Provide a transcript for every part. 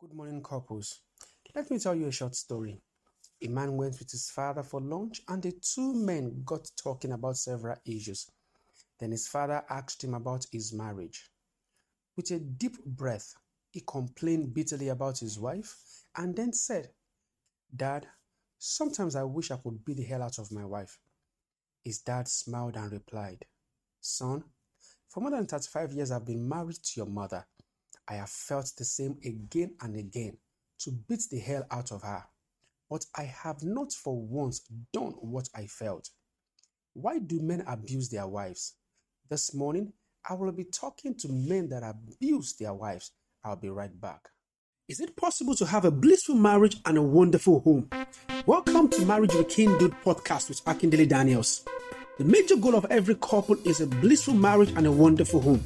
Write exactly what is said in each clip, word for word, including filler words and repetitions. Good morning, couples. Let me tell you a short story. A man went with his father for lunch and the two men got talking about several issues. Then his father asked him about his marriage. With a deep breath, he complained bitterly about his wife and then said, "Dad, sometimes I wish I could beat the hell out of my wife." His dad smiled and replied, "Son, for more than thirty-five years I've been married to your mother. I have felt the same again and again, to beat the hell out of her. But I have not for once done what I felt." Why do men abuse their wives? This morning, I will be talking to men that abuse their wives. I'll be right back. Is it possible to have a blissful marriage and a wonderful home? Welcome to Marriage with King Dude podcast with Akindele Daniels. The major goal of every couple is a blissful marriage and a wonderful home.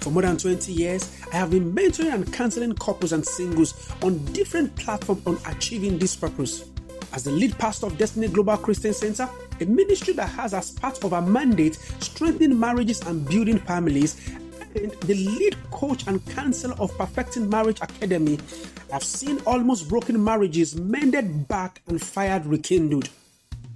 For more than twenty years, I have been mentoring and counseling couples and singles on different platforms on achieving this purpose. As the lead pastor of Destiny Global Christian Center, a ministry that has as part of our mandate strengthening marriages and building families, and the lead coach and counselor of Perfecting Marriage Academy, I've seen almost broken marriages mended back and fire rekindled.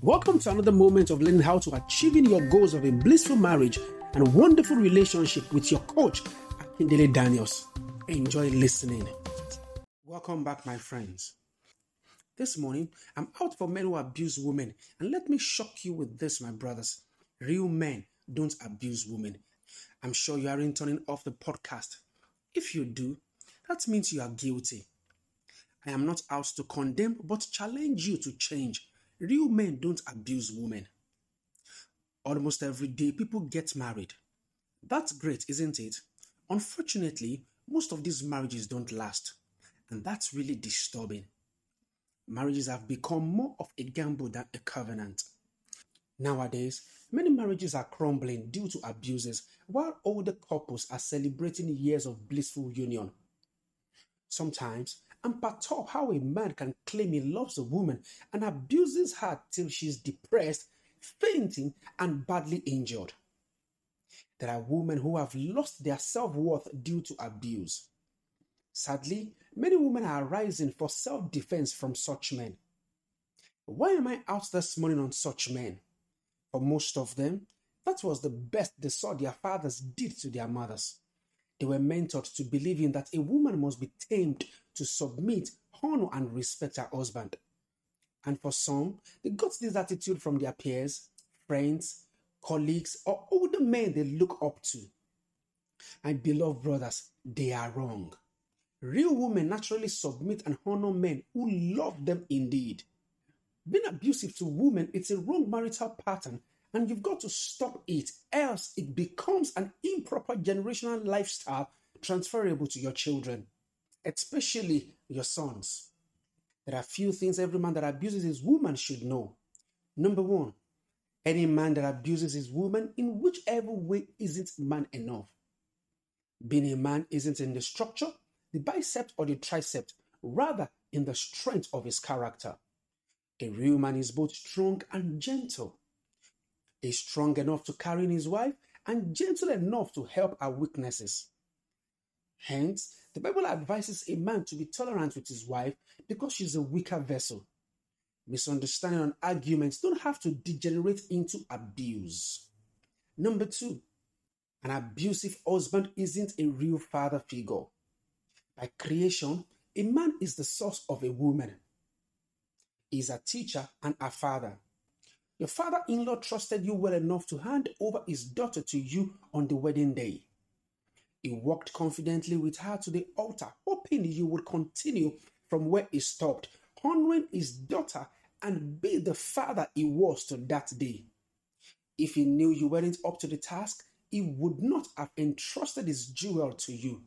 Welcome to another moment of learning how to achieving your goals of a blissful marriage and a wonderful relationship with your coach, Akindele Daniels. Enjoy listening. Welcome back, my friends. This morning, I'm out for men who abuse women. And let me shock you with this, my brothers. Real men don't abuse women. I'm sure you aren't turning off the podcast. If you do, that means you are guilty. I am not out to condemn, but challenge you to change. Real men don't abuse women. Almost every day, people get married. That's great, isn't it? Unfortunately, most of these marriages don't last. And that's really disturbing. Marriages have become more of a gamble than a covenant. Nowadays, many marriages are crumbling due to abuses, while older couples are celebrating years of blissful union. Sometimes, I'm perturbed how a man can claim he loves a woman and abuses her till she's depressed, fainting and badly injured. There are women who have lost their self-worth due to abuse. Sadly, many women are rising for self-defense from such men. Why am I out this morning on such men? For most of them, that was the best they saw their fathers did to their mothers. They were mentored to believe in that a woman must be tamed to submit, honor and respect her husband. And for some, they got this attitude from their peers, friends, colleagues, or older men they look up to. My beloved brothers, they are wrong. Real women naturally submit and honor men who love them indeed. Being abusive to women, it's a wrong marital pattern, and you've got to stop it, else it becomes an improper generational lifestyle transferable to your children, especially your sons. There are few things every man that abuses his woman should know. Number one, any man that abuses his woman in whichever way isn't man enough. Being a man isn't in the structure, the bicep or the tricep, rather in the strength of his character. A real man is both strong and gentle. He's strong enough to carry his wife and gentle enough to help her weaknesses. Hence, the Bible advises a man to be tolerant with his wife because she's a weaker vessel. Misunderstanding and arguments don't have to degenerate into abuse. Number two, an abusive husband isn't a real father figure. By creation, a man is the source of a woman. He's a teacher and a father. Your father-in-law trusted you well enough to hand over his daughter to you on the wedding day. He walked confidently with her to the altar, hoping you would continue from where he stopped, honoring his daughter and be the father he was to that day. If he knew you weren't up to the task, he would not have entrusted his jewel to you.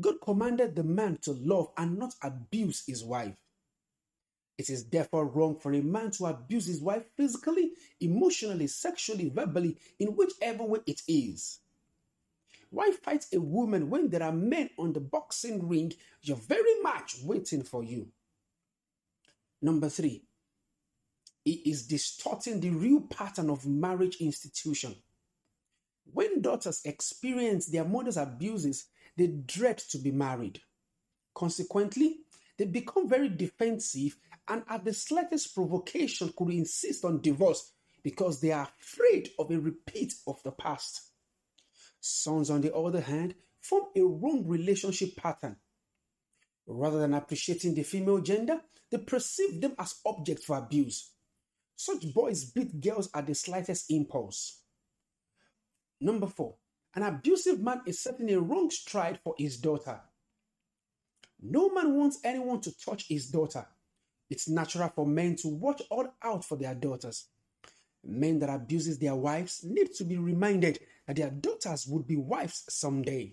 God commanded the man to love and not abuse his wife. It is therefore wrong for a man to abuse his wife physically, emotionally, sexually, verbally, in whichever way it is. Why fight a woman when there are men on the boxing ring you're very much waiting for you? Number three, he is distorting the real pattern of marriage institution. When daughters experience their mother's abuses, they dread to be married. Consequently, they become very defensive and at the slightest provocation could insist on divorce because they are afraid of a repeat of the past. Sons, on the other hand, form a wrong relationship pattern. Rather than appreciating the female gender, they perceive them as objects for abuse. Such boys beat girls at the slightest impulse. Number four, an abusive man is setting a wrong stride for his daughter. No man wants anyone to touch his daughter. It's natural for men to watch all out for their daughters. Men that abuse their wives need to be reminded that their daughters would be wives someday.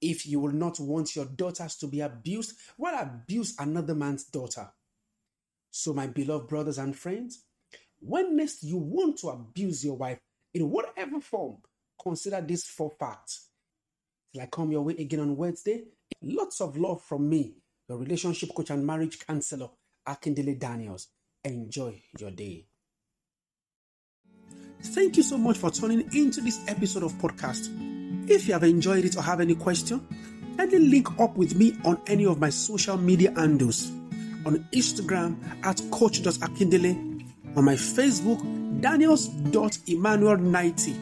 If you will not want your daughters to be abused, why abuse another man's daughter? So my beloved brothers and friends, when next you want to abuse your wife, in whatever form, consider these four facts. Till I come your way again on Wednesday, lots of love from me, your relationship coach and marriage counselor, Akindele Daniels. Enjoy your day. Thank you so much for tuning into this episode of podcast. If you have enjoyed it or have any question, kindly link up with me on any of my social media handles. On Instagram at coach dot akindele, on my Facebook daniels dot emmanuel ninety,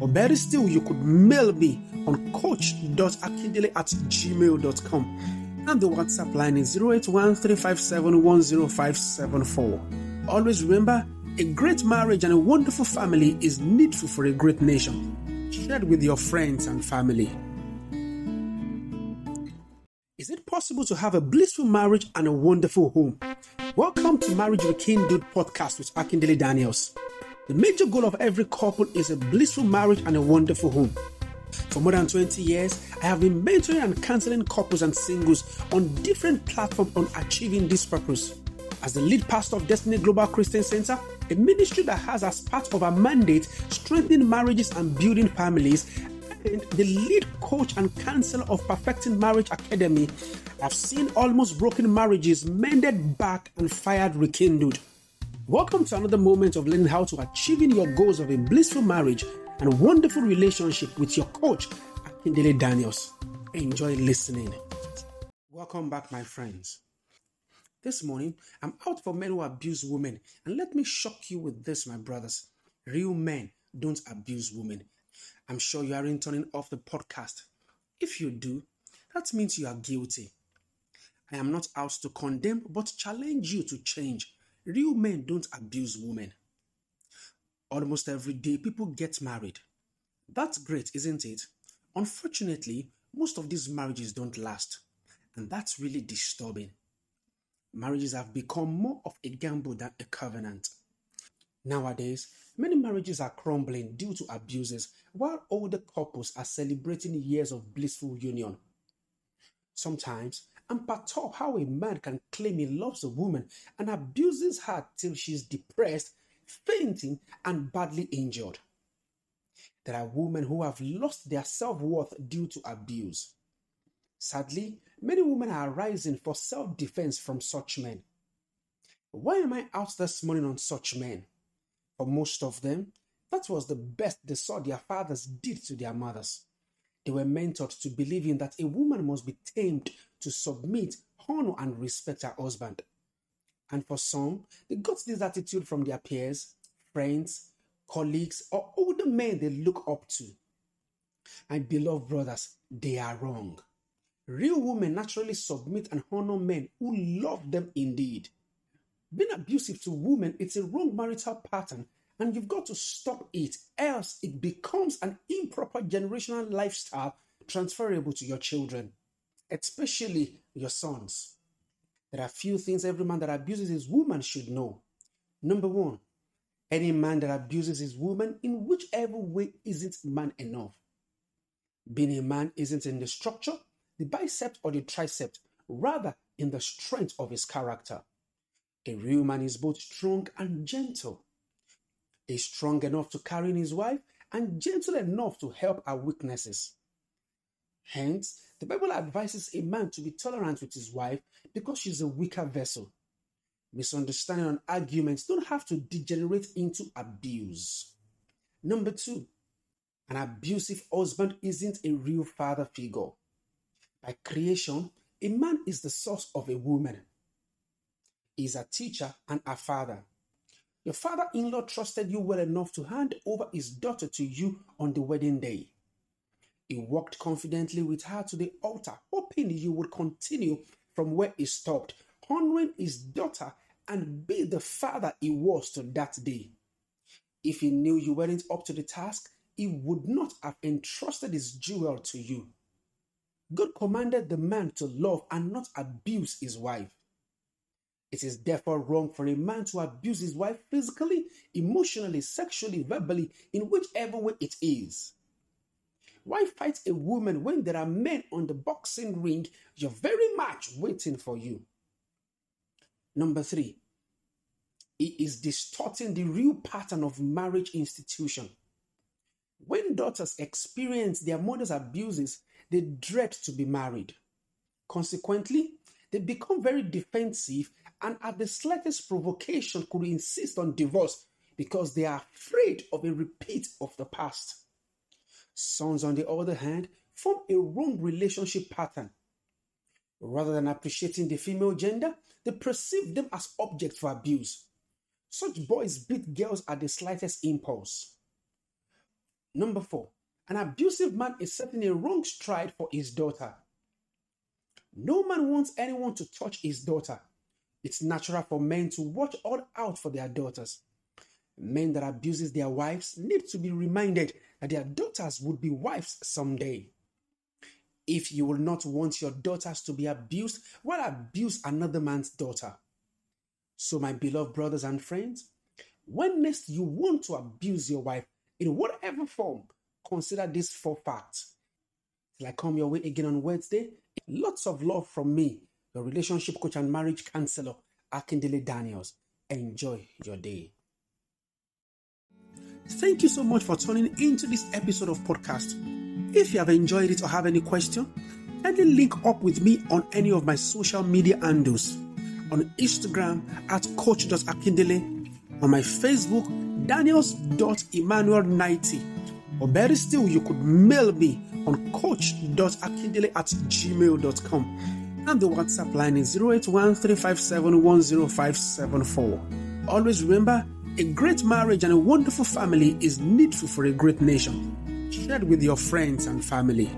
or better still, you could mail me on coach dot akindele at gmail dot com, and the WhatsApp line is zero eight one three five seven one zero five seven four. Always remember, a great marriage and a wonderful family is needful for a great nation. Share it with your friends and family. Is it possible to have a blissful marriage and a wonderful home? Welcome to Marriage with King Dude podcast with Akindele Daniels. The major goal of every couple is a blissful marriage and a wonderful home. For more than twenty years, I have been mentoring and counseling couples and singles on different platforms on achieving this purpose. As the lead pastor of Destiny Global Christian Center, a ministry that has as part of our mandate strengthening marriages and building families, and the lead coach and counselor of Perfecting Marriage Academy, I've seen almost broken marriages mended back and fire rekindled. Welcome to another moment of learning how to achieving your goals of a blissful marriage and a wonderful relationship with your coach, Akindele Daniels. Enjoy listening. Welcome back, my friends. This morning, I'm out for men who abuse women, and let me shock you with this, my brothers. Real men don't abuse women. I'm sure you aren't turning off the podcast. If you do, that means you are guilty. I am not out to condemn, but challenge you to change. Real men don't abuse women. Almost every day, people get married. That's great, isn't it? Unfortunately, most of these marriages don't last, and that's really disturbing. Marriages have become more of a gamble than a covenant. Nowadays, many marriages are crumbling due to abuses, while older couples are celebrating years of blissful union. Sometimes, I'm perturbed how a man can claim he loves a woman and abuses her till she's depressed, fainting, and badly injured. There are women who have lost their self-worth due to abuse. Sadly, many women are arising for self-defense from such men. Why am I out this morning on such men? For most of them, that was the best they saw their fathers did to their mothers. They were mentored to believe in that a woman must be tamed to submit, honor, and respect her husband. And for some, they got this attitude from their peers, friends, colleagues, or older men they look up to. My beloved brothers, they are wrong. Real women naturally submit and honor men who love them indeed. Being abusive to women, it's a wrong marital pattern, and you've got to stop it, else it becomes an improper generational lifestyle transferable to your children, especially your sons. There are few things every man that abuses his woman should know. Number one, any man that abuses his woman in whichever way isn't man enough. Being a man isn't in the structure, the bicep or the tricep, rather in the strength of his character. A real man is both strong and gentle. He's strong enough to carry his wife and gentle enough to help her weaknesses. Hence, the Bible advises a man to be tolerant with his wife because she's a weaker vessel. Misunderstanding and arguments don't have to degenerate into abuse. Number two, an abusive husband isn't a real father figure. By creation, A man is the source of a woman. He is a teacher and a father. Your father-in-law trusted you well enough to hand over his daughter to you on the wedding day. He walked confidently with her to the altar, hoping you would continue from where he stopped, honoring his daughter and be the father he was to that day. If he knew you weren't up to the task, he would not have entrusted his jewel to you. God commanded the man to love and not abuse his wife. It is therefore wrong for a man to abuse his wife physically, emotionally, sexually, verbally, in whichever way it is. Why fight a woman when there are men on the boxing ring you're very much waiting for you? Number three, he is distorting the real pattern of marriage institution. When daughters experience their mother's abuses, they dread to be married. Consequently, they become very defensive and at the slightest provocation could insist on divorce because they are afraid of a repeat of the past. Sons, on the other hand, form a wrong relationship pattern. Rather than appreciating the female gender, they perceive them as objects for abuse. Such boys beat girls at the slightest impulse. Number four, an abusive man is setting a wrong stride for his daughter. No man wants anyone to touch his daughter. It's natural for men to watch all out for their daughters. Men that abuse their wives need to be reminded that their daughters would be wives someday. If you will not want your daughters to be abused, why abuse another man's daughter? So my beloved brothers and friends, when next you want to abuse your wife, in whatever form, consider these four facts. Till I come your way again on Wednesday, lots of love from me, your relationship coach and marriage counselor, Akindele Daniels. Enjoy your day. Thank you so much for tuning into this episode of podcast. If you have enjoyed it or have any question, kindly link up with me on any of my social media handles. On Instagram at coach dot akindele, on my Facebook daniels dot emmanuel ninety, or better still, you could mail me on coach dot akindele at gmail dot com, and the WhatsApp line is zero eight one three five seven one zero five seven four. Always remember, a great marriage and a wonderful family is needful for a great nation. Share it with your friends and family.